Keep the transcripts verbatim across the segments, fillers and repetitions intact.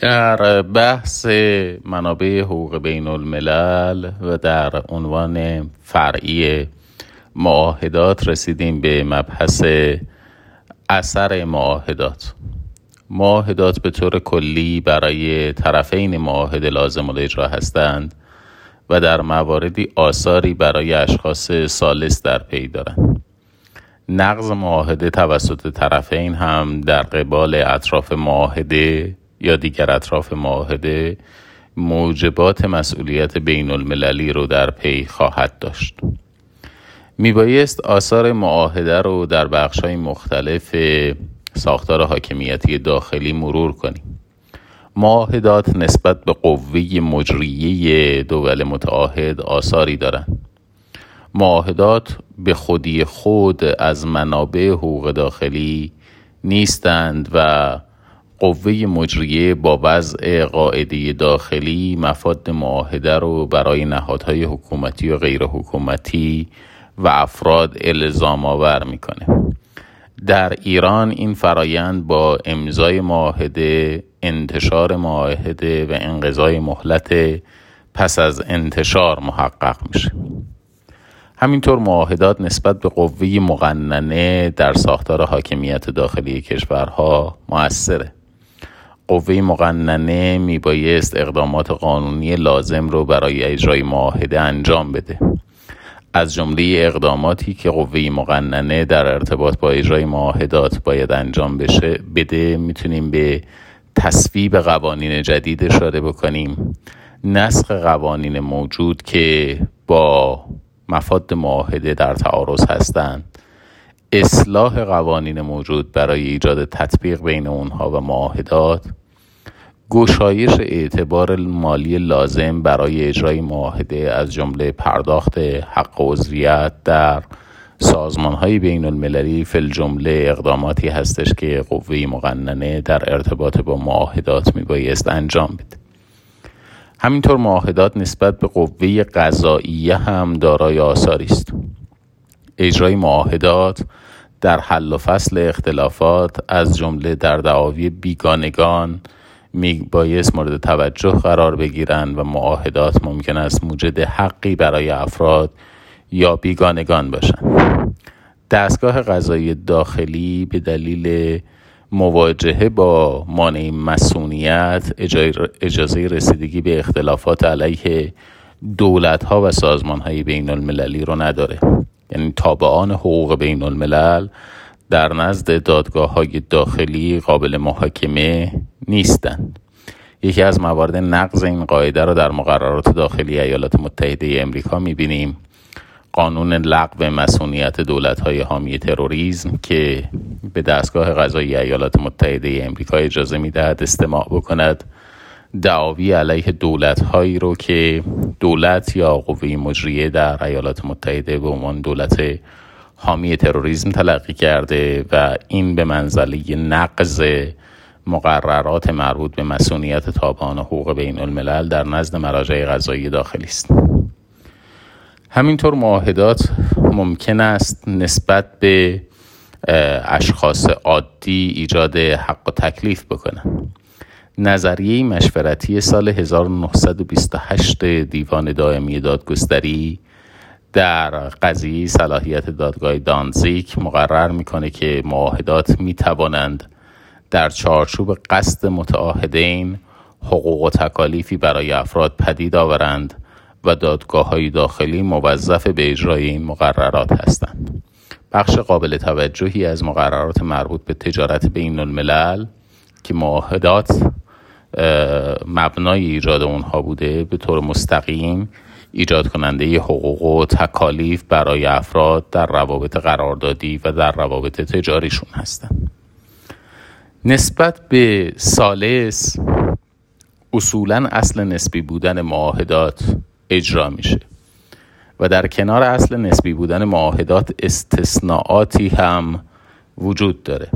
در بحث منابع حقوق بین الملل و در عنوان فرعی معاهدات رسیدیم به مبحث اثر معاهدات. معاهدات به طور کلی برای طرفین معاهده لازم الاجرا هستند و در مواردی آثاری برای اشخاص ثالث در پی دارند. نقض معاهده توسط طرفین هم در قبال اطراف معاهده یا دیگر اطراف معاهده موجبات مسئولیت بین المللی رو در پی خواهد داشت. میبایست آثار معاهده رو در بخش‌های مختلف ساختار حاکمیتی داخلی مرور کنیم. معاهدات نسبت به قوه مجریه دول متعاهد آثاری دارند. معاهدات به خودی خود از منابع حقوق داخلی نیستند و قوه مجریه با وضع قاعده داخلی مفاد معاهده رو برای نهادهای حکومتی و غیر حکومتی و افراد الزام آور میکنه. در ایران این فرایند با امضای معاهده، انتشار معاهده و انقضای مهلت پس از انتشار محقق میشه. همینطور معاهدات نسبت به قوه مقننه در ساختار حاکمیت داخلی کشورها مؤثره. قوه مقننه میبایست اقدامات قانونی لازم رو برای اجرای معاهده انجام بده. از جمله اقداماتی که قوه مقننه در ارتباط با اجرای معاهدات باید انجام بشه بده میتونیم به تصویب قوانین جدید اشاره بکنیم، نسخ قوانین موجود که با مفاد معاهده در تعارض هستند، اصلاح قوانین موجود برای ایجاد تطبیق بین اونها و معاهدات، گشایش اعتبار مالی لازم برای اجرای معاهده از جمله پرداخت حق عضویت در سازمان‌های بین المللی فل جمله اقداماتی هستش که قوه مقننه در ارتباط با معاهدات میبایست انجام بده. همینطور معاهدات نسبت به قوه قضاییه هم دارای آثاری است. اجرای معاهدات در حل و فصل اختلافات از جمله در دعاوی بیگانگان میبایست مورد توجه قرار بگیرند و معاهدات ممکن است موجد حقی برای افراد یا بیگانگان باشند. دستگاه قضایی داخلی به دلیل مواجهه با مانع مسئولیت اجازه رسیدگی به اختلافات علیه دولت‌ها و سازمان‌های بین المللی رو نداره. یعنی تابعان حقوق بین الملل در نزد دادگاه‌های داخلی قابل محاکمه نیستند. یکی از موارد نقض این قاعده را در مقررات داخلی ایالات متحده آمریکا می‌بینیم. قانون لغو مسئولیت دولت‌های حامی تروریسم که به دستگاه قضایی ایالات متحده آمریکا اجازه می‌دهد استماع بکند دعاوی علیه دولت‌هایی رو که دولت یا قوه مجریه در ایالات متحده به عنوان دولت حامی تروریسم تلقی کرده و این به منزله نقض مقررات مربوط به مسئولیت تابعان حقوق بین الملل در نزد مراجع قضایی داخلی است. همینطور معاهدات ممکن است نسبت به اشخاص عادی ایجاد حق و تکلیف بکنند. نظریه مشورتی سال هزار و نهصد و بیست و هشت دیوان دائمی دادگستری در قضیه صلاحیت دادگاه دانزیگ مقرر میکنه که معاهدات میتوانند در چارچوب قصد متعاهدین حقوق و تکالیفی برای افراد پدید آورند و دادگاه‌های داخلی موظف به اجرای این مقررات هستند. بخش قابل توجهی از مقررات مربوط به تجارت بین الملل که معاهدات مبنای ایجاد اونها بوده به طور مستقیم ایجاد کننده حقوق و تکالیف برای افراد در روابط قراردادی و در روابط تجاریشون هستند. نسبت به ثالث اصولاً اصل نسبی بودن معاهدات اجرا میشه و در کنار اصل نسبی بودن معاهدات استثناءاتی هم وجود داره.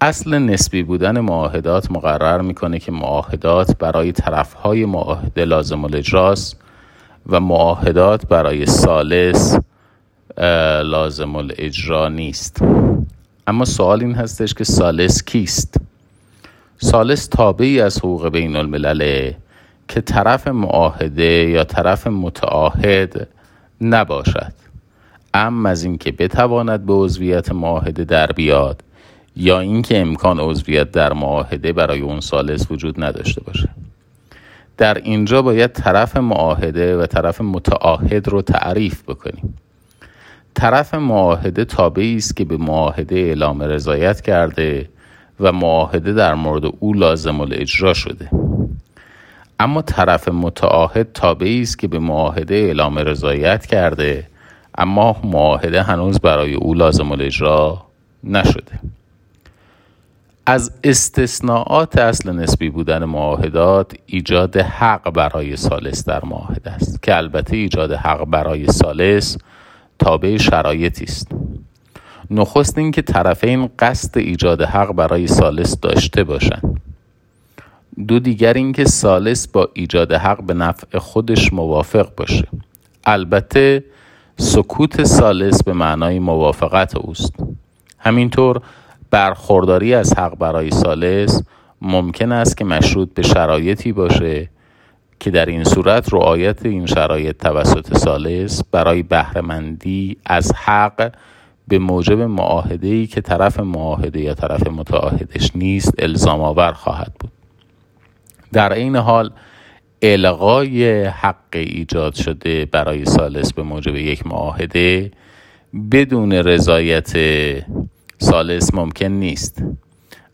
اصل نسبی بودن معاهدات مقرر میکنه که معاهدات برای طرفهای معاهده لازم الاجراست و معاهدات برای ثالث لازم الاجرا نیست. اما سوال این هستش که ثالث کیست؟ ثالث تابعی از حقوق بین الملله که طرف معاهده یا طرف متعاهد نباشد، اما از این که بتواند به عضویت معاهده در بیاد یا اینکه امکان عضویت در معاهده برای اون ثالث وجود نداشته باشه. در اینجا باید طرف معاهده و طرف متعاهد رو تعریف بکنیم. طرف معاهده تابعی است که به معاهده اعلام رضایت کرده و معاهده در مورد او لازم الاجرا شده. اما طرف متعاهد تابعی است که به معاهده اعلام رضایت کرده اما معاهده هنوز برای او لازم الاجرا نشده. از استثناءات اصل نسبی بودن معاهدات ایجاد حق برای ثالث در معاهده است که البته ایجاد حق برای ثالث تابع شرایطی است. نخست این که طرفین قصد ایجاد حق برای ثالث داشته باشند. دو دیگر این که ثالث با ایجاد حق به نفع خودش موافق باشه. البته سکوت ثالث به معنای موافقت اوست. همینطور برخورداری از حق برای ثالث ممکن است که مشروط به شرایطی باشه که در این صورت رعایت این شرایط توسط ثالث برای بهره‌مندی از حق به موجب معاهده‌ای که طرف معاهده یا طرف متعاهدش نیست الزام آور خواهد بود. در این حال الغای حق ایجاد شده برای ثالث به موجب یک معاهده بدون رضایت ثالث ممکن نیست،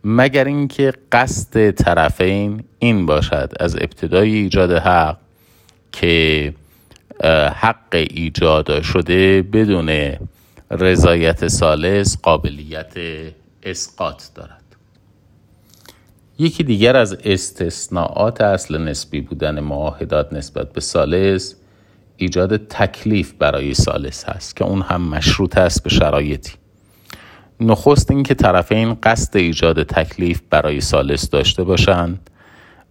مگر اینکه قصد طرفین این باشد از ابتدای ایجاد حق که حق ایجاد شده بدون رضایت ثالث قابلیت اسقاط دارد. یکی دیگر از استثناءات اصل نسبی بودن معاهدات نسبت به ثالث ایجاد تکلیف برای ثالث هست که اون هم مشروط است به شرایطی. نخست این که طرفین قصد ایجاد تکلیف برای ثالث داشته باشند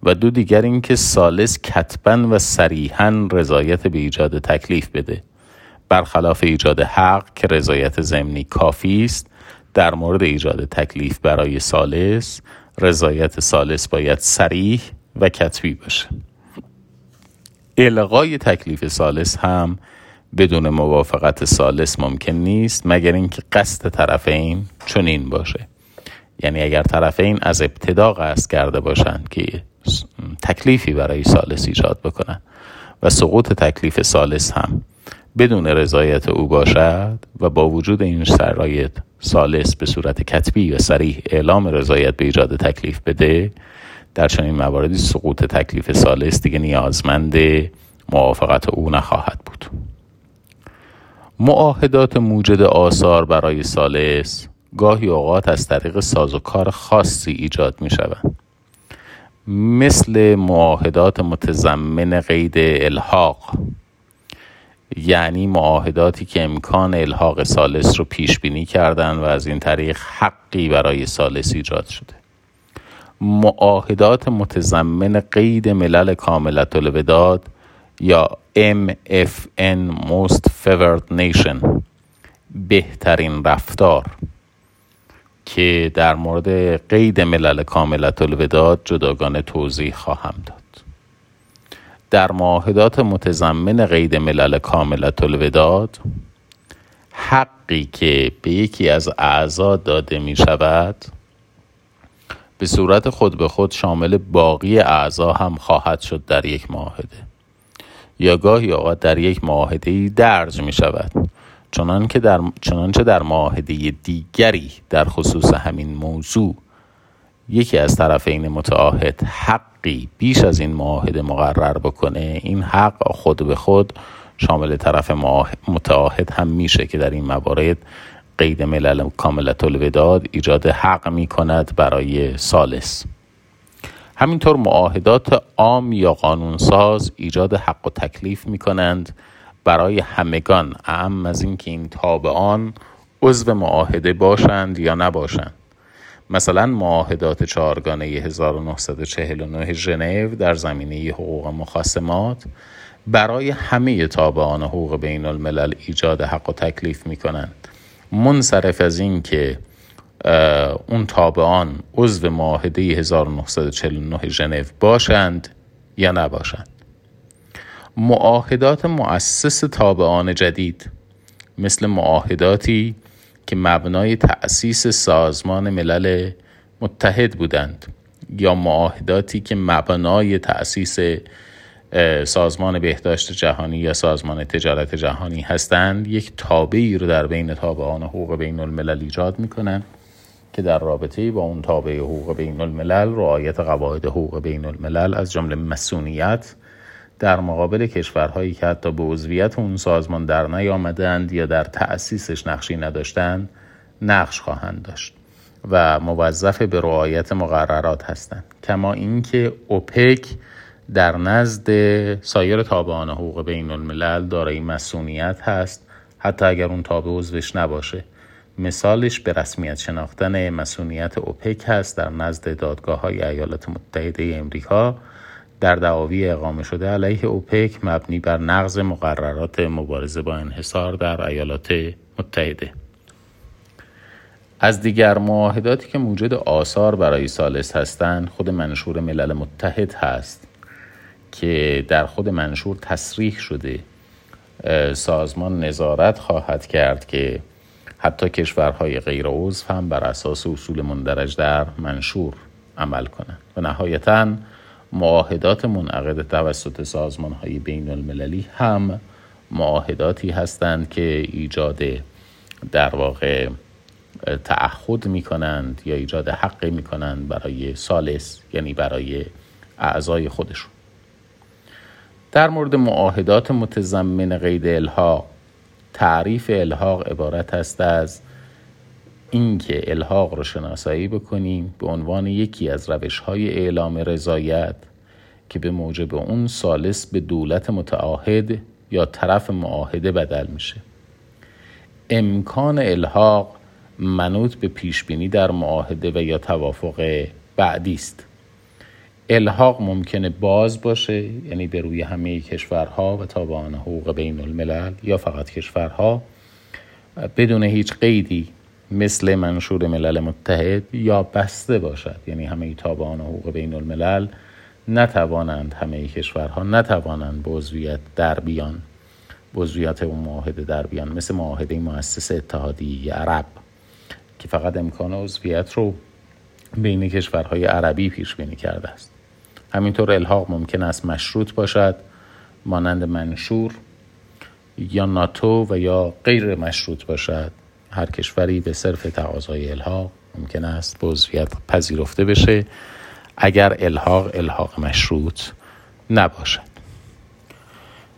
و دو دیگر این که ثالث کتباً و صریحاً رضایت به ایجاد تکلیف بده، برخلاف ایجاد حق که رضایت ضمنی کافی است. در مورد ایجاد تکلیف برای ثالث رضایت ثالث باید صریح و کتبی باشه. الغای تکلیف ثالث هم بدون موافقت ثالث ممکن نیست، مگر اینکه قصد طرفین چنین باشه. یعنی اگر طرفین از ابتدا قصد کرده باشند که تکلیفی برای ثالث ایجاد بکنند و سقوط تکلیف ثالث هم بدون رضایت او باشد و با وجود این شرایط ثالث به صورت کتبی و صریح اعلام رضایت به ایجاد تکلیف بده، در چنین مواردی سقوط تکلیف ثالث دیگه نیازمند موافقت او نخواهد بود. معاهدات موجد آثار برای ثالث گاهی اوقات از طریق سازوکار خاصی ایجاد می شوند، مثل معاهدات متضمن قید الحاق، یعنی معاهداتی که امکان الحاق ثالث رو پیش بینی کردند و از این طریق حقی برای ثالث ایجاد شده. معاهدات متضمن قید ملل کاملة الوداد یا ام اف ان Most Favored Nation، بهترین رفتار، که در مورد قید ملل کاملة الوداد جداگانه توضیح خواهم داد. در معاهدات متضمن قید ملل کاملة الوداد حقی که به یکی از اعضا داده می شود به صورت خود به خود شامل باقی اعضا هم خواهد شد در یک معاهده، یا گاهی اوقات در یک معاهده‌ای درج می شود، چنان که در چنانچه در معاهده دیگری در خصوص همین موضوع یکی از طرفین متعاهد حقی بیش از این معاهده مقرر بکنه، این حق خود به خود شامل طرف متعاهد هم میشه که در این موارد قید ملل کاملة الوداد ایجاد حق میکند برای ثالث. همینطور معاهدات عام یا قانونساز ایجاد حق و تکلیف می کنند برای همگان، اعم از این که این تابعان عضو معاهده باشند یا نباشند. مثلا معاهدات چهارگانه هزار و نهصد و چهل و نه ژنو در زمینه حقوق مخاصمات برای همه تابعان حقوق بین الملل ایجاد حق و تکلیف می کنند، منصرف از این که اون تابعان عضو معاهده هزار و نهصد و چهل و نه ژنو باشند یا نباشند. معاهدات مؤسس تابعان جدید مثل معاهداتی که مبنای تأسیس سازمان ملل متحد بودند یا معاهداتی که مبنای تأسیس سازمان بهداشت جهانی یا سازمان تجارت جهانی هستند، یک تابعی رو در بین تابعان حقوق بین الملل ایجاد میکنند که در رابطه با اون تابع حقوق بین الملل رعایت قواعد حقوق بین الملل از جمله مصونیت در مقابل کشورهایی که حتی به عضویت اون سازمان در نیامدند یا در تأسیسش نقشی نداشتند نقش خواهند داشت و موظف به رعایت مقررات هستند. کما اینکه اوپک در نزد سایر تابعان حقوق بین الملل دارای مسئولیت هست، حتی اگر اون تابع عضوش نباشه. مثالش به رسمیت شناختن مسئولیت اوپک هست در نزد دادگاه‌های ایالات متحده آمریکا در دعاوی اقامه شده علیه اوپک مبنی بر نقض مقررات مبارزه با انحصار در ایالات متحده. از دیگر معاهداتی که موجد آثار برای ثالث هستند، خود منشور ملل متحد هست که در خود منشور تصریح شده سازمان نظارت خواهد کرد که حتی کشورهای غیر عضو هم بر اساس اصول مندرج در منشور عمل کنند. و نهایتاً معاهدات منعقد توسط سازمان‌های بین المللی هم معاهداتی هستند که ایجاد در واقع تعهد می‌کنند یا ایجاد حقی می‌کنند برای ثالث، یعنی برای اعضای خودشون. در مورد معاهدات متضمن قید الحاق، تعریف الحاق عبارت است از اینکه الحاق را شناسایی بکنیم به عنوان یکی از روش‌های اعلام رضایت که به موجب اون ثالث به دولت متعاهد یا طرف معاهده بدل میشه. امکان الحاق منوط به پیشبینی در معاهده و یا توافق بعدی است. الحاق ممکنه باز باشه، یعنی به روی همه کشورها و تابعان حقوق بین الملل یا فقط کشورها بدون هیچ قیدی مثل منشور ملل متحد، یا بسته باشد، یعنی همه تابعان حقوق بین الملل نتوانند، همه کشورها نتوانند به عضویت در بیان، به عضویت اون معاهده در بیان، مثل معاهده مؤسسه اتحادیه عرب که فقط امکان عضویت رو بین کشورهای عربی پیش بینی کرده است. همینطور الحاق ممکن است مشروط باشد مانند منشور یا ناتو و یا غیر مشروط باشد. هر کشوری به صرف تقاضای الحاق ممکن است به عضویت پذیرفته بشه اگر الحاق الحاق مشروط نباشد.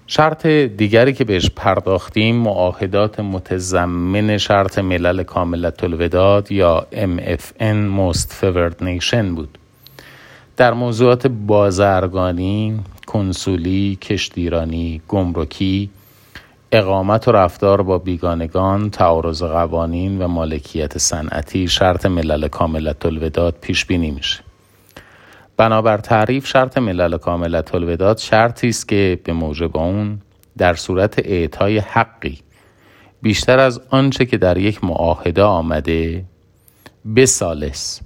شرط دیگری که بهش پرداختیم معاهدات متضمن شرط ملل کاملةالوداد یا ام اف ان Most Favored Nation بود. در موضوعات بازرگانی، کنسولی، کشتیرانی، گمرکی، اقامت و رفتار با بیگانگان، تعارض قوانین و مالکیت صنعتی شرط ملل کاملةالوداد پیش بینی میشه. بنابر تعریف شرط ملل کاملةالوداد شرطی است که به موجب اون در صورت اعطای حقی بیشتر از آنچه که در یک معاهده آمده به ثالث،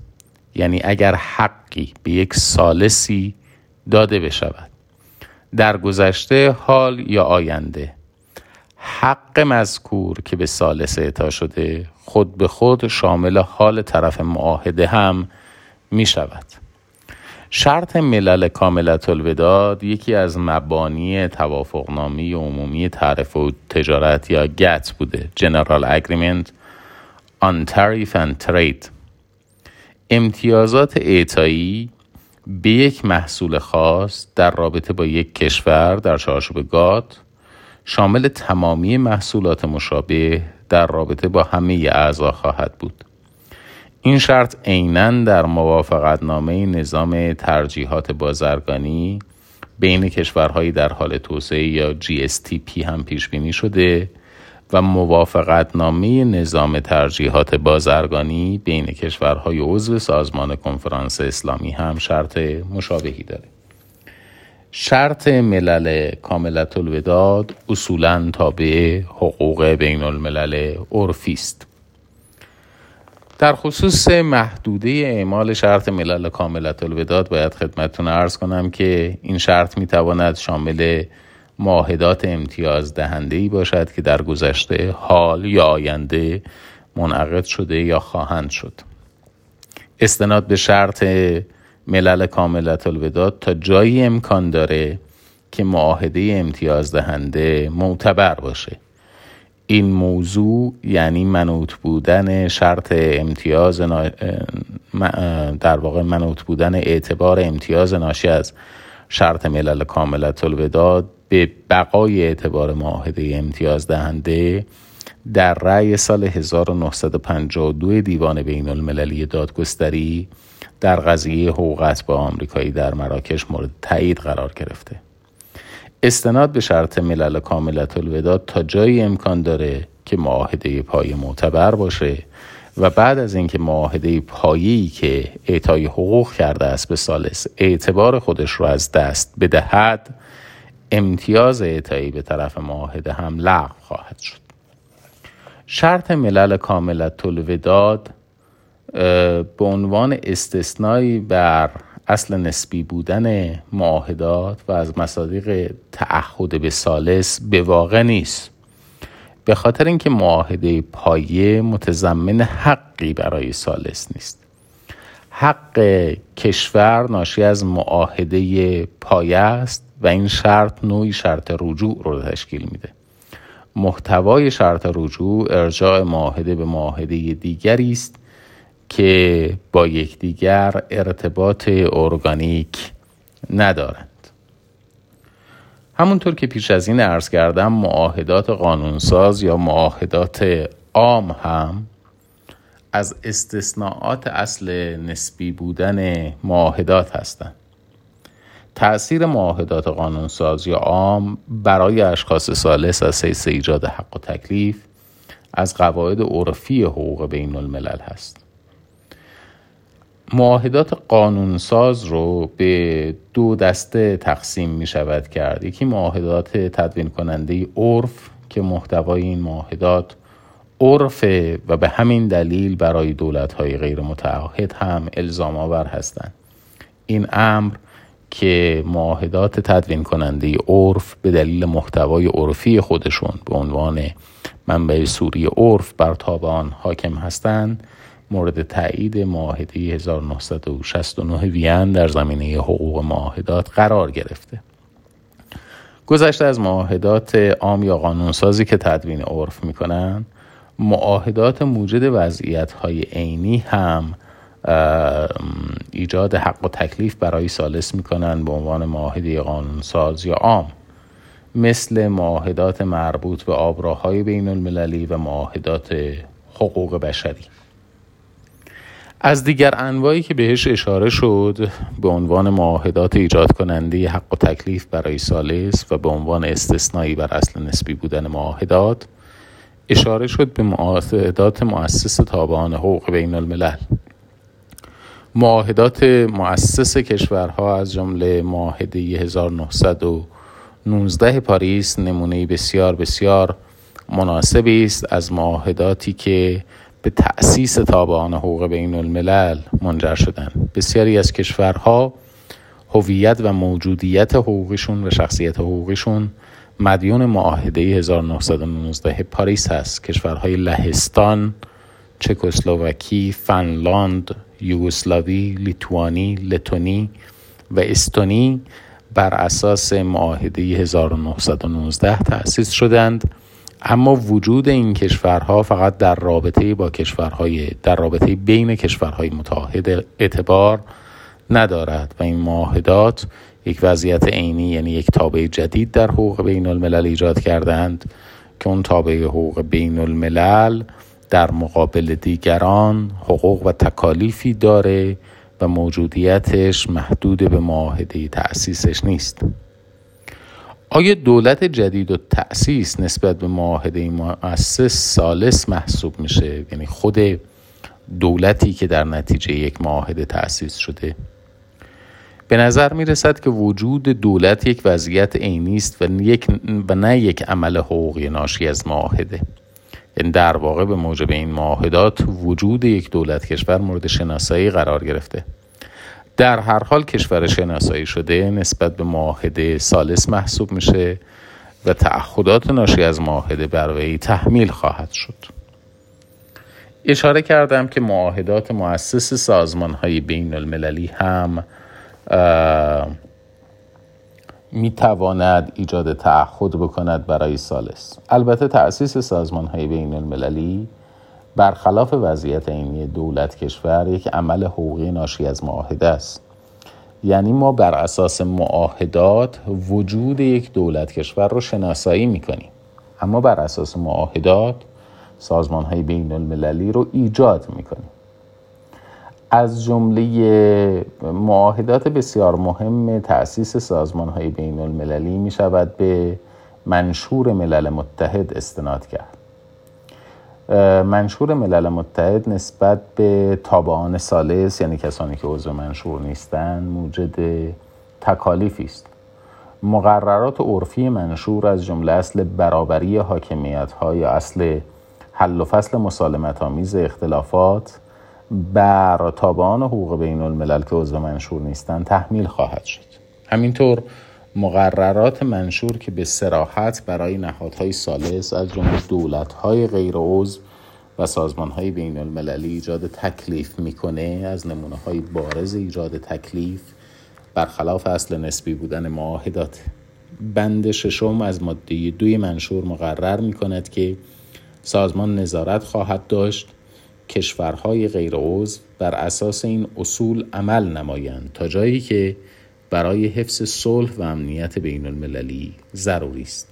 یعنی اگر حقی به یک ثالثی داده بشود در گذشته، حال یا آینده، حق مذکور که به ثالث اعطا شده خود به خود شامل حال طرف معاهده هم می شود. شرط ملل کاملةالوداد یکی از مبانی توافقنامه عمومی تعرفه و تجارت یا گت بوده، General Agreement on Tariff and Trade. امتیازات اعطایی به یک محصول خاص در رابطه با یک کشور در چارچوب گات شامل تمامی محصولات مشابه در رابطه با همه اعضا خواهد بود. این شرط عیناً در موافقتنامه نظام ترجیحات بازرگانی بین کشورهای در حال توسعه یا جی اس تی پی هم پیش بینی شده و موافقتنامه نظام ترجیحات بازرگانی بین کشورهای عضو سازمان کنفرانس اسلامی هم شرط مشابهی داره. شرط ملل کاملةالوداد اصولاً تابع حقوق بین الملل عرفی است. در خصوص محدوده اعمال شرط ملل کاملة الوداد باید خدمتتون عرض کنم که این شرط میتواند شامل معاهدات امتیاز دهنده‌ای باشد که در گذشته، حال یا آینده منعقد شده یا خواهند شد. استناد به شرط ملل کاملة الوداد تا جایی امکان داره که معاهده امتیاز دهنده معتبر باشه. این موضوع یعنی منوط بودن شرط امتیاز نا... در واقع منوط بودن اعتبار امتیاز ناشی از شرط ملل کاملة الوداد به بقای اعتبار معاهده امتیاز دهنده در رأی سال هزار و نهصد و پنجاه و دو دیوان بین المللی دادگستری در قضیه حقوقت با آمریکایی در مراکش مورد تایید قرار گرفته. استناد به شرط ملل کاملة الوداد تا جایی امکان داره که معاهده پایه معتبر باشه و بعد از اینکه معاهده پایه‌ای که اعطای حقوق کرده است به ثالث اعتبار خودش رو از دست بدهد، امتیاز اعطایی به طرف معاهده هم لغو خواهد شد. شرط ملل کاملة الوداد به عنوان استثنایی بر اصل نسبی بودن معاهدات و از مصادیق تعهد به ثالث به واقع نیست، به خاطر اینکه معاهده پایه متضمن حقی برای ثالث نیست. حق کشور ناشی از معاهده پایه است و این شرط نوعی شرط رجوع رو تشکیل میده. محتوای شرط رجوع ارجاع معاهده به معاهده دیگری است که با یکدیگر ارتباط ارگانیک ندارند. همونطور که پیش از این عرض کردم، معاهدات قانونساز یا معاهدات عام هم از استثناءات اصل نسبی بودن معاهدات هستند. تأثیر معاهدات قانونساز یا عام برای اشخاص ثالث از حیث ایجاد حق و تکلیف از قواعد عرفی حقوق بین الملل هست. معاهدات قانونساز رو به دو دسته تقسیم می شود کرد. یکی معاهدات تدوین کننده عرف که محتوای این معاهدات عرفه و به همین دلیل برای دولت‌های غیر متعهد هم الزام آور هستند. این امر که معاهدات تدوین کننده عرف به دلیل محتوای عرفی خودشون به عنوان منبع سوری عرف بر تابعان حاکم هستند، مورد تایید معاهده هزار و نهصد و شصت و نه وین در زمینه حقوق معاهدات قرار گرفته. گذشته از معاهدات عام یا قانونسازی که تدوین عرف می‌کنند، معاهدات موجد وضعیت‌های عینی هم ایجاد حق و تکلیف برای ثالث می‌کنند به عنوان معاهده قانونساز یا عام، مثل معاهدات مربوط به آبراهای بین المللی و معاهدات حقوق بشری. از دیگر انواعی که بهش اشاره شد به عنوان معاهدات ایجاد کننده حق و تکلیف برای ثالث و به عنوان استثنایی بر اصل نسبی بودن معاهدات اشاره شد به معاهدات مؤسس تابعان حقوق بین الملل. معاهدات مؤسس کشورها از جمله معاهده هزار و نهصد و نوزده پاریس نمونه بسیار بسیار مناسبی است از معاهداتی که به تأسیس تابعان حقوق بین الملل منجر شدند. بسیاری از کشورها هویت و موجودیت حقوقیشون و شخصیت حقوقیشون مدیون معاهده هزار و نهصد و نوزده پاریس هست. کشورهای لهستان، چکسلواکی، فنلاند، یوگسلاوی، لیتوانی، لتونی و استونی بر اساس معاهده هزار و نهصد و نوزده تأسیس شدند، اما وجود این کشورها فقط در رابطه با کشورهای در رابطه بین کشورهای متعاهد اعتبار ندارد و این معاهدات یک وضعیت عینی یعنی یک تابع جدید در حقوق بین الملل ایجاد کردند که اون تابع حقوق بین الملل در مقابل دیگران حقوق و تکالیفی داره و موجودیتش محدود به معاهده تأسیسش نیست. آیا دولت جدید و تأسیس نسبت به معاهده مؤسس ثالث محسوب میشه؟ یعنی خود دولتی که در نتیجه یک معاهده تأسیس شده. به نظر میرسد که وجود دولت یک وضعیت عینی است و, و نه یک عمل حقوقی ناشی از معاهده. در واقع به موجب این معاهدات وجود یک دولت کشور مورد شناسایی قرار گرفته. در هر حال کشور شناسایی شده نسبت به معاهده ثالث محسوب میشه و تعهدات ناشی از معاهده بر وی تحمیل خواهد شد. اشاره کردم که معاهدات مؤسس سازمان‌های بین‌المللی هم میتواند ایجاد تعهد بکند برای ثالث. البته تأسیس سازمان‌های بین‌المللی برخلاف وضعیت عینی دولت کشور یک عمل حقوقی ناشی از معاهده است. یعنی ما بر اساس معاهدات وجود یک دولت کشور رو شناسایی میکنیم، اما بر اساس معاهدات سازمان‌های بین‌المللی رو ایجاد میکنیم. از جمله معاهدات بسیار مهم تأسیس سازمان‌های بین‌المللی میشود به منشور ملل متحد استناد کرد. منشور ملل متحد نسبت به تابعان ثالث، یعنی کسانی که عضو منشور نیستند، موجب تکالیفی است. مقررات عرفی منشور از جمله اصل برابری حاکمیت‌ها یا اصل حل و فصل مسالمت‌آمیز اختلافات بر تابعان حقوق بین الملل که عضو منشور نیستند تحمیل خواهد شد. همینطور مقررات منشور که به صراحت برای نهادهای ثالث از جمله دولت‌های غیر عضو و سازمان‌های بین‌المللی ایجاد تکلیف می‌کنه، از نمونه‌های بارز ایجاد تکلیف برخلاف اصل نسبی بودن معاهدات. بند ششم از ماده دوی منشور مقرر می‌کند که سازمان نظارت خواهد داشت کشورهای غیر عضو بر اساس این اصول عمل نمایند تا جایی که برای حفظ صلح و امنیت بین المللی ضروری است.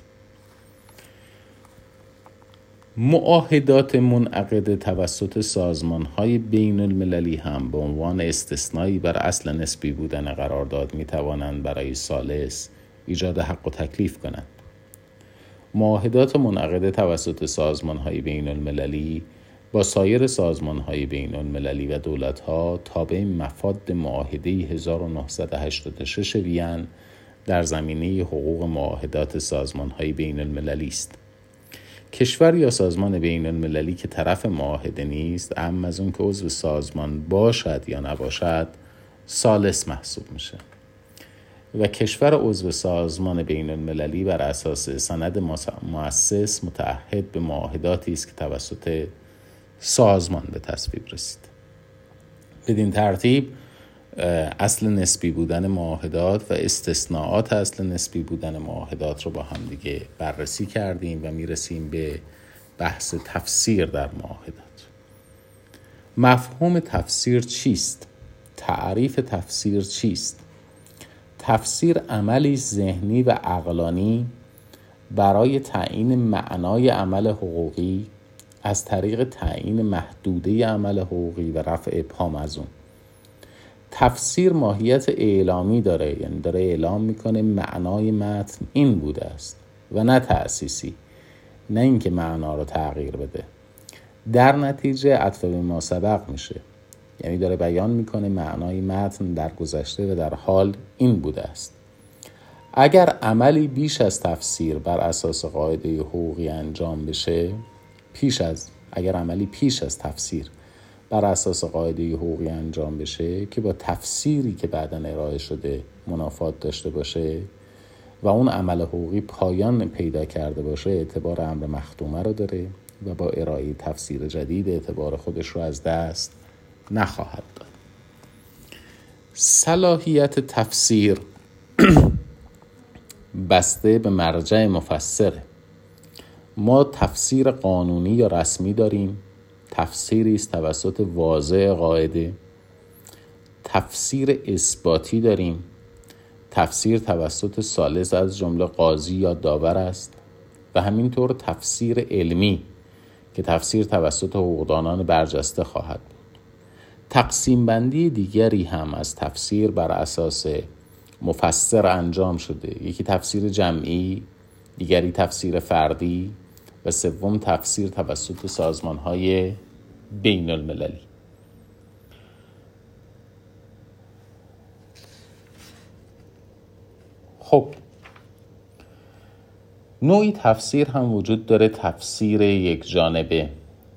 معاهدات منعقد توسط سازمان‌های بین المللی هم به عنوان استثنایی بر اصل نسبی بودن قرارداد می توانند برای ثالث ایجاد حق و تکلیف کنند. معاهدات منعقد توسط سازمان‌های بین المللی با سایر سازمان‌های بین‌المللی و دولت‌ها تابع مفاد معاهده هزار و نهصد و هشتاد و شش وین در زمینه حقوق معاهدات سازمان‌های بین‌المللی است. کشور یا سازمان بین‌المللی که طرف معاهده نیست، اما از اون که عضو سازمان باشد یا نباشد، ثالث محسوب میشه. و کشور عضو سازمان بین‌المللی بر اساس سند مؤسس متعهد به معاهداتی است که توسط سازمان به تصویب رسید. بدین ترتیب اصل نسبی بودن معاهدات و استثناءات اصل نسبی بودن معاهدات رو با هم دیگه بررسی کردیم و میرسیم به بحث تفسیر در معاهدات. مفهوم تفسیر چیست؟ تعریف تفسیر چیست؟ تفسیر عملی ذهنی و عقلانی برای تعیین معنای عمل حقوقی از طریق تعیین محدوده عمل حقوقی و رفع ابهام از اون. تفسیر ماهیت اعلامی داره، یعنی داره اعلام میکنه معنای متن این بوده است و نه تأسیسی، نه اینکه معنا رو تغییر بده. در نتیجه عطف به ما سبق میشه، یعنی داره بیان میکنه معنای متن در گذشته و در حال این بوده است. اگر عملی بیش از تفسیر بر اساس قاعده حقوقی انجام بشه، پیش از اگر عملی پیش از تفسیر بر اساس قاعده حقوقی انجام بشه که با تفسیری که بعداً ارائه شده منافات داشته باشه و اون عمل حقوقی پایان پیدا کرده باشه، اعتبار امر مخدومه رو داره و با ارائه تفسیر جدید اعتبار خودش رو از دست نخواهد داد. صلاحیت تفسیر بسته به مرجع مفسره. ما تفسیر قانونی یا رسمی داریم، تفسیری است توسط واضع قاعده. تفسیر اثباتی داریم، تفسیر توسط ثالث از جمله قاضی یا داور است. و همینطور تفسیر علمی که تفسیر توسط حقوقدانان برجسته خواهد بود. تقسیم بندی دیگری هم از تفسیر بر اساس مفسر انجام شده، یکی تفسیر جمعی، دیگری تفسیر فردی و سوم تفسیر توسط سازمان‌های بین‌المللی. خب نوعی تفسیر هم وجود داره، تفسیر یک جانبه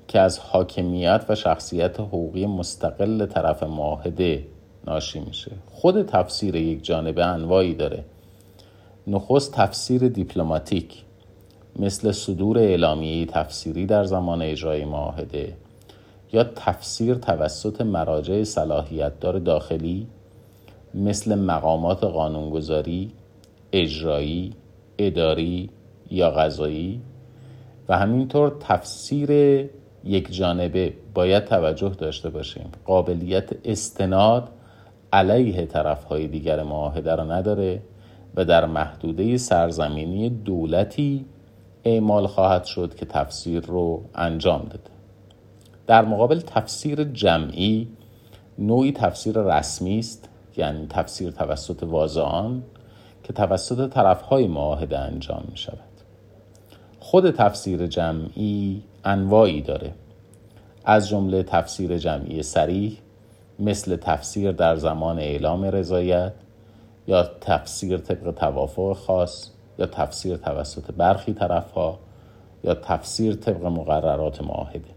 که از حاکمیت و شخصیت حقوقی مستقل طرف معاهده ناشی میشه. خود تفسیر یک جانبه انواعی داره. نخست تفسیر دیپلماتیک، مثل صدور اعلامیه تفسیری در زمان اجرای معاهده یا تفسیر توسط مراجع صلاحیت‌دار داخلی مثل مقامات قانونگذاری، اجرایی، اداری یا قضایی، و همینطور تفسیر یک جانبه. باید توجه داشته باشیم قابلیت استناد علیه طرف‌های دیگر معاهده را نداره و در محدوده سرزمینی دولتی اعمال خواهد شد که تفسیر رو انجام داده. در مقابل تفسیر جمعی نوعی تفسیر رسمی است، یعنی تفسیر توسط واضعان که توسط طرف‌های معاهده انجام می شود. خود تفسیر جمعی انواعی داره، از جمله تفسیر جمعی صریح مثل تفسیر در زمان اعلام رضایت یا تفسیر طبق توافق خاص یا تفسیر توسط برخی طرف‌ها یا تفسیر طبق مقررات معاهده.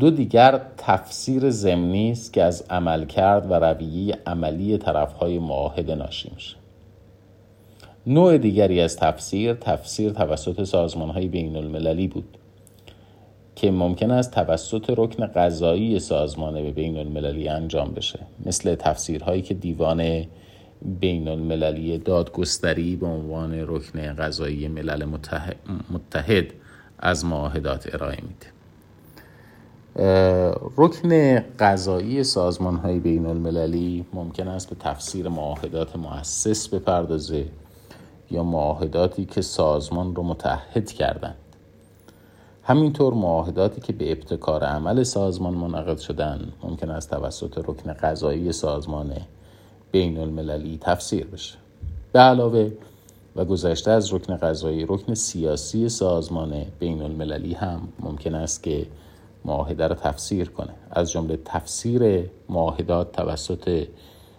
دو دیگر تفسیر ضمنی است که از عملکرد و رویه عملی طرف‌های معاهده ناشی میشه. نوع دیگری از تفسیر، تفسیر توسط سازمان‌های بین‌المللی بود که ممکن است توسط رکن قضایی سازمان بین‌المللی انجام بشه، مثل تفسیرهایی که دیوان بین‌المللی دادگستری به عنوان رکن قضایی ملل متحد از معاهدات ارائه میده. رکن قضایی سازمان‌های بین‌المللی ممکن است به تفسیر معاهدات مؤسس بپردازه یا معاهداتی که سازمان رو متحد کردند. همینطور معاهداتی که به ابتکار عمل سازمان منعقد شدن ممکن است توسط رکن قضایی سازمان بین‌المللی تفسیر بشه. به علاوه و گذشته از رکن قضایی، رکن سیاسی سازمان بین‌المللی هم ممکن است که معاهده را تفسیر کنه، از جمله تفسیر معاهدات توسط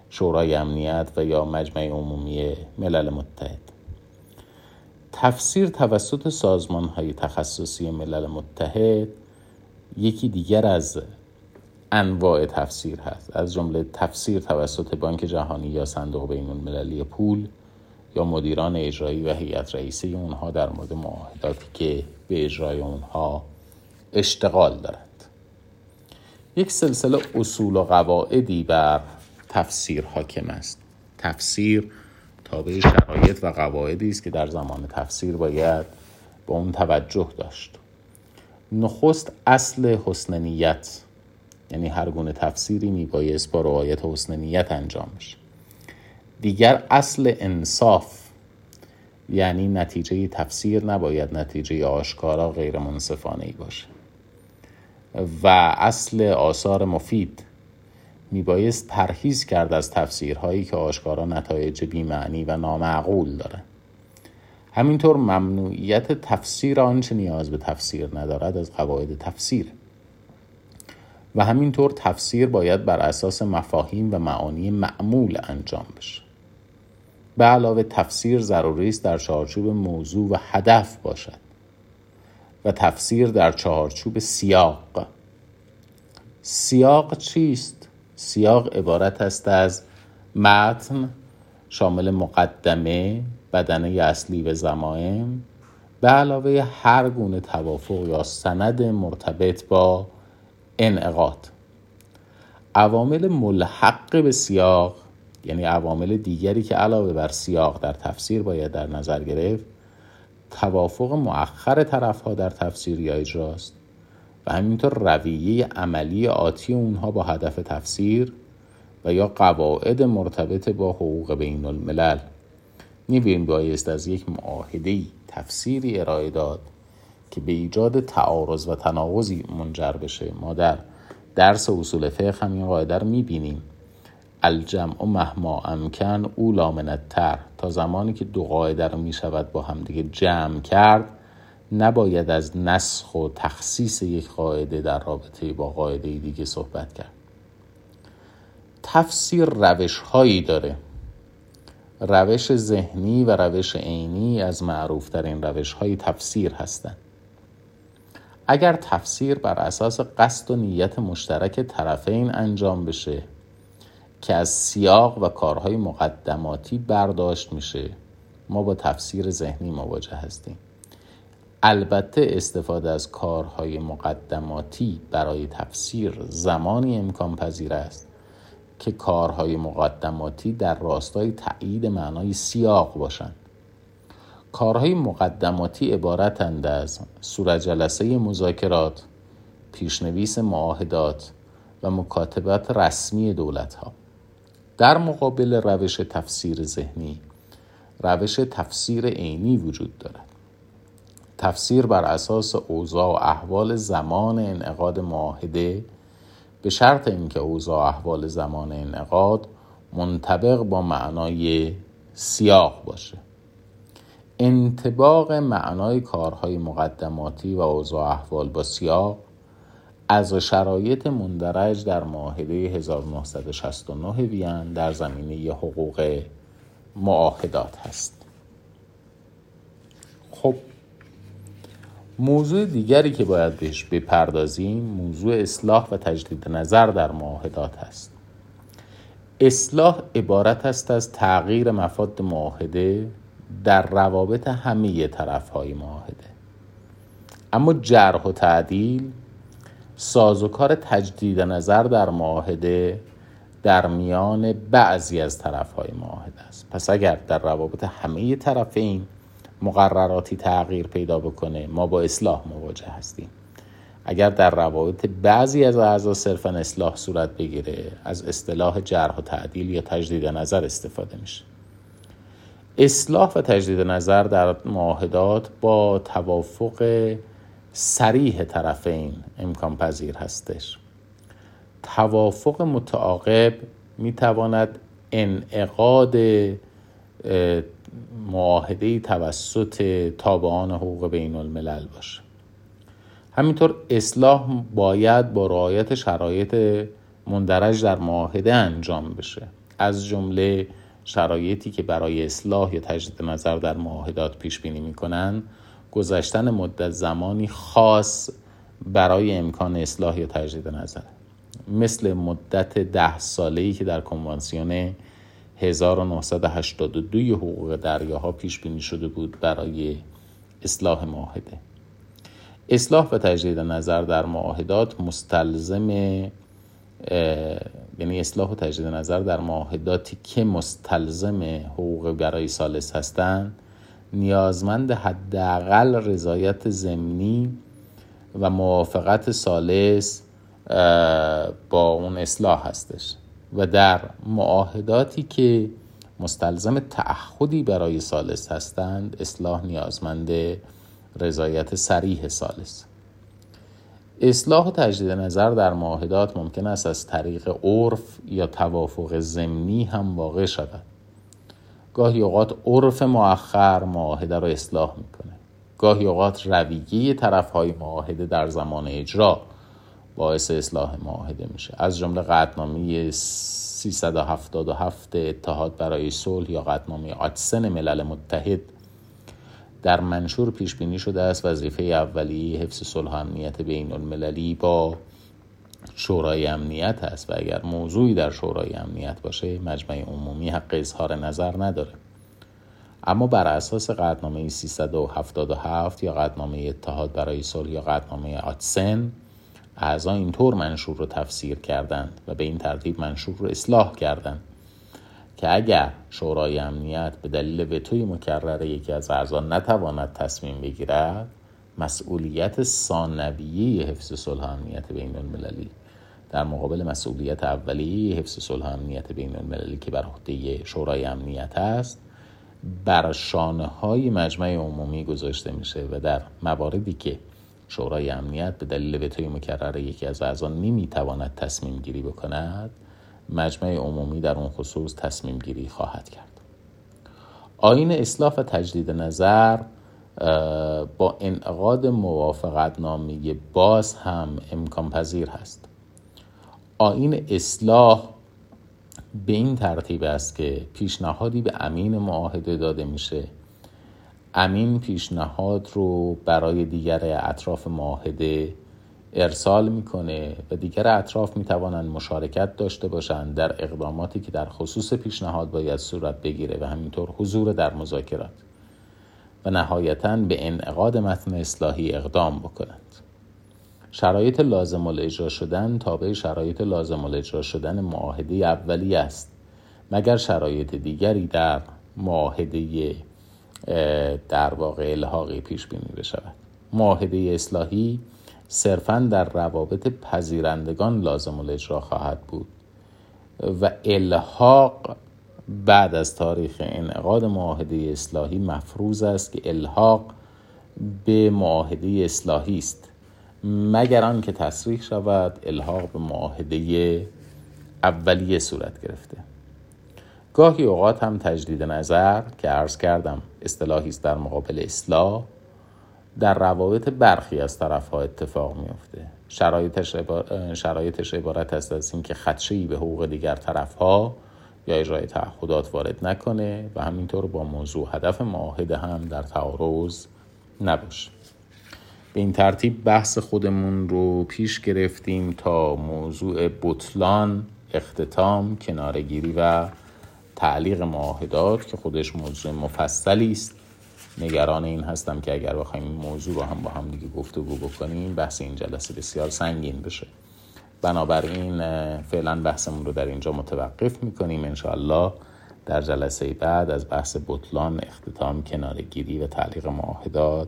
شورای امنیت و یا مجمع عمومی ملل متحد. تفسیر توسط سازمان‌های تخصصی ملل متحد یکی دیگر از انواع تفسیر هست، از جمله تفسیر توسط بانک جهانی یا صندوق بین‌المللی پول یا مدیران اجرایی و هیئت رئیسه اونها در مورد معاهداتی که به اجرای اونها اشتغال دارند. یک سلسله اصول و قواعدی بر تفسیر حاکم است. تفسیر تابع شرایط و قواعدی است که در زمان تفسیر باید به اون توجه داشت. نخست اصل حسن نیت، یعنی هر گونه تفسیری میبایست با رعایت حسن نیت انجام بشه. دیگر اصل انصاف، یعنی نتیجه تفسیر نباید نتیجه آشکارا غیر منصفانه‌ای باشه. و اصل آثار مفید، میبایست پرهیز کرد از تفسیرهایی که آشکارا نتایج بی‌معنی و نامعقول داره. همینطور ممنوعیت تفسیر آنچه نیاز به تفسیر ندارد از قواعد تفسیر. و همینطور تفسیر باید بر اساس مفاهیم و معانی معمول انجام بشه. به علاوه تفسیر ضروری است در چارچوب موضوع و هدف باشد و تفسیر در چارچوب سیاق. سیاق چیست؟ سیاق عبارت است از متن شامل مقدمه، بدنه اصلی و ضمایم، به علاوه هر گونه توافق یا سند مرتبط با انعقاد. عوامل ملحق به سیاق، یعنی عوامل دیگری که علاوه بر سیاق در تفسیر باید در نظر گرفت، توافق مؤخر طرف‌ها در تفسیر یا اجراست و همینطور رویه عملی آتی اونها با هدف تفسیر و یا قواعد مرتبط با حقوق بین الملل. نیبین بایست از یک معاهده‌ای تفسیری ارائه داد که به ایجاد تعارض و تناقضی منجر بشه. ما در درس اصول فقه هم این قاعده رو می‌بینیم: الجمع مهما امکن اولا من التر. تا زمانی که دو قاعده رو می شود با همدیگه جمع کرد، نباید از نسخ و تخصیص یک قاعده در رابطه با قاعده دیگه صحبت کرد. تفسیر روش هایی داره. روش ذهنی و روش عینی از معروفترین روش‌های تفسیر هستند. اگر تفسیر بر اساس قصد و نیت مشترک طرفین انجام بشه که از سیاق و کارهای مقدماتی برداشت میشه، ما با تفسیر ذهنی مواجه هستیم. البته استفاده از کارهای مقدماتی برای تفسیر زمانی امکان پذیر است که کارهای مقدماتی در راستای تأیید معنای سیاق باشند. کارهای مقدماتی عبارتند از صورت جلسه مذاکرات، پیشنویس معاهدات و مکاتبات رسمی دولت‌ها. در مقابل روش تفسیر ذهنی، روش تفسیر عینی وجود دارد. تفسیر بر اساس اوضاع و احوال زمان انعقاد معاهده به شرط اینکه اوضاع و احوال زمان انعقاد منطبق با معنای سیاق باشه. انطباق معنای کارهای مقدماتی و اوضاع احوال با سیاق از شرایط مندرج در معاهده هزار و نهصد و شصت و نه وین در زمینه حقوق معاهدات هست. خب موضوع دیگری که باید بهش بپردازیم موضوع اصلاح و تجدید نظر در معاهدات هست. اصلاح عبارت است از تغییر مفاد معاهده در روابط همه طرف‌های معاهده. اما جرح و تعدیل، سازوکار تجدید نظر در معاهده در میان بعضی از طرف‌های معاهده است. پس اگر در روابط همه طرفین مقرراتی تغییر پیدا بکنه، ما با اصلاح مواجه هستیم. اگر در روابط بعضی از اعضا صرفاً اصلاح صورت بگیره، از اصطلاح جرح و تعدیل یا تجدید نظر استفاده میشه. اصلاح و تجدید نظر در معاهدات با توافق صریح طرفین امکان پذیر هستش. توافق متعاقب میتواند انعقاد معاهده‌ای توسط تابعان حقوق بین الملل باشه. همینطور اصلاح باید با رعایت شرایط مندرج در معاهده انجام بشه، از جمله شرایطی که برای اصلاح یا تجدید نظر در معاهدات پیش بینی می‌کنند، گذشتن مدت زمانی خاص برای امکان اصلاح یا تجدید نظر، مثل مدت ده ساله‌ای که در کنوانسیون هزار و نهصد و هشتاد و دو حقوق دریاها پیش بینی شده بود برای اصلاح معاهده. اصلاح و تجدید نظر در معاهدات مستلزم یعنی اصلاح و تجدید نظر در معاهداتی که مستلزم حقوق برای ثالث هستند، نیازمند حداقل رضایت ضمنی و موافقت ثالث با اون اصلاح هستش و در معاهداتی که مستلزم تعهدی برای ثالث هستند، اصلاح نیازمند رضایت صریح ثالث. اصلاح و تجدید نظر در معاهدات ممکن است از طریق عرف یا توافق ضمنی هم واقع شود. گاهی اوقات عرف مؤخر معاهده را اصلاح میکنه. گاهی اوقات رویه طرفهای معاهده در زمان اجرا باعث اصلاح معاهده میشه، از جمله قطعنامه سیصد و هفتاد و هفت اتحاد برای صلح یا قطعنامه آتسن ملل متحد. در منشور پیش بینی شده است وظیفه اولیه حفظ صلح و امنیت بین المللی با شورای امنیت است و اگر موضوعی در شورای امنیت باشه، مجمع عمومی حق اظهار نظر نداره. اما بر اساس قطعنامه سیصد و هفتاد و هفت یا قطعنامه اتحاد برای صلح یا قطعنامه آتسن، اعضا اینطور منشور رو تفسیر کردند و به این ترتیب منشور رو اصلاح کردند که اگر شورای امنیت به دلیل وتوی مکرر یکی از اعضا نتواند تصمیم بگیرد، مسئولیت ثانویه حفظ صلح و امنیت بین المللی در مقابل مسئولیت اولیه حفظ صلح و امنیت بین المللی که بر عهده شورای امنیت است، بر شانه‌های مجمع عمومی گذاشته میشه و در مواردی که شورای امنیت به دلیل وتوی مکرر یکی از اعضا نمیتواند تصمیم گیری بکند، مجمع عمومی در اون خصوص تصمیم گیری خواهد کرد. آیین اصلاح و تجدید نظر با انعقاد موافقتنامه باز هم امکان پذیر هست. آیین اصلاح به این ترتیب است که پیشنهادی به امین معاهده داده میشه، امین پیشنهاد رو برای دیگر اطراف معاهده ارسال میکنه و دیگر اطراف میتوانند مشارکت داشته باشند در اقداماتی که در خصوص پیشنهاد باید صورت بگیره و همینطور حضور در مذاکرات و نهایتاً به انعقاد متن اصلاحی اقدام بکنند. شرایط لازم الاجرا شدن تابع شرایط لازم الاجرا شدن معاهده اولیه است، مگر شرایط دیگری در معاهده در واقع الحاقی پیش بینی بشود. معاهده اصلاحی صرفاً در روابط پذیرندگان لازم الاجرا خواهد بود و الحاق بعد از تاریخ انعقاد معاهده اصلاحی مفروض است که الحاق به معاهده اصلاحی است، مگر آنکه تصریح شود الحاق به معاهده اولیه صورت گرفته. گاهی اوقات هم تجدید نظر که عرض کردم اصطلاحی است در مقابل اصلاح، در روابط برخی از طرف‌ها اتفاق می‌افته. شرایطش شرایطش عبارت است از اینکه خدشه‌ای به حقوق دیگر طرف‌ها یا اجرای تعهدات وارد نکنه و همینطور با موضوع هدف معاهده هم در تعارض نباشه. به این ترتیب بحث خودمون رو پیش گرفتیم تا موضوع بطلان، اختتام، کناره‌گیری و تعلیق معاهدات که خودش موضوع مفصلی است. نگران این هستم که اگر بخوایم این موضوع رو هم با هم دیگه گفتگو بکنیم بحث این جلسه بسیار سنگین بشه. بنابراین فعلا بحثمون رو در اینجا متوقف میکنیم. انشاءالله در جلسه بعد از بحث بطلان، اختتام، کناره‌گیری و تعلیق معاهدات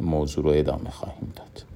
موضوع رو ادامه خواهیم داد.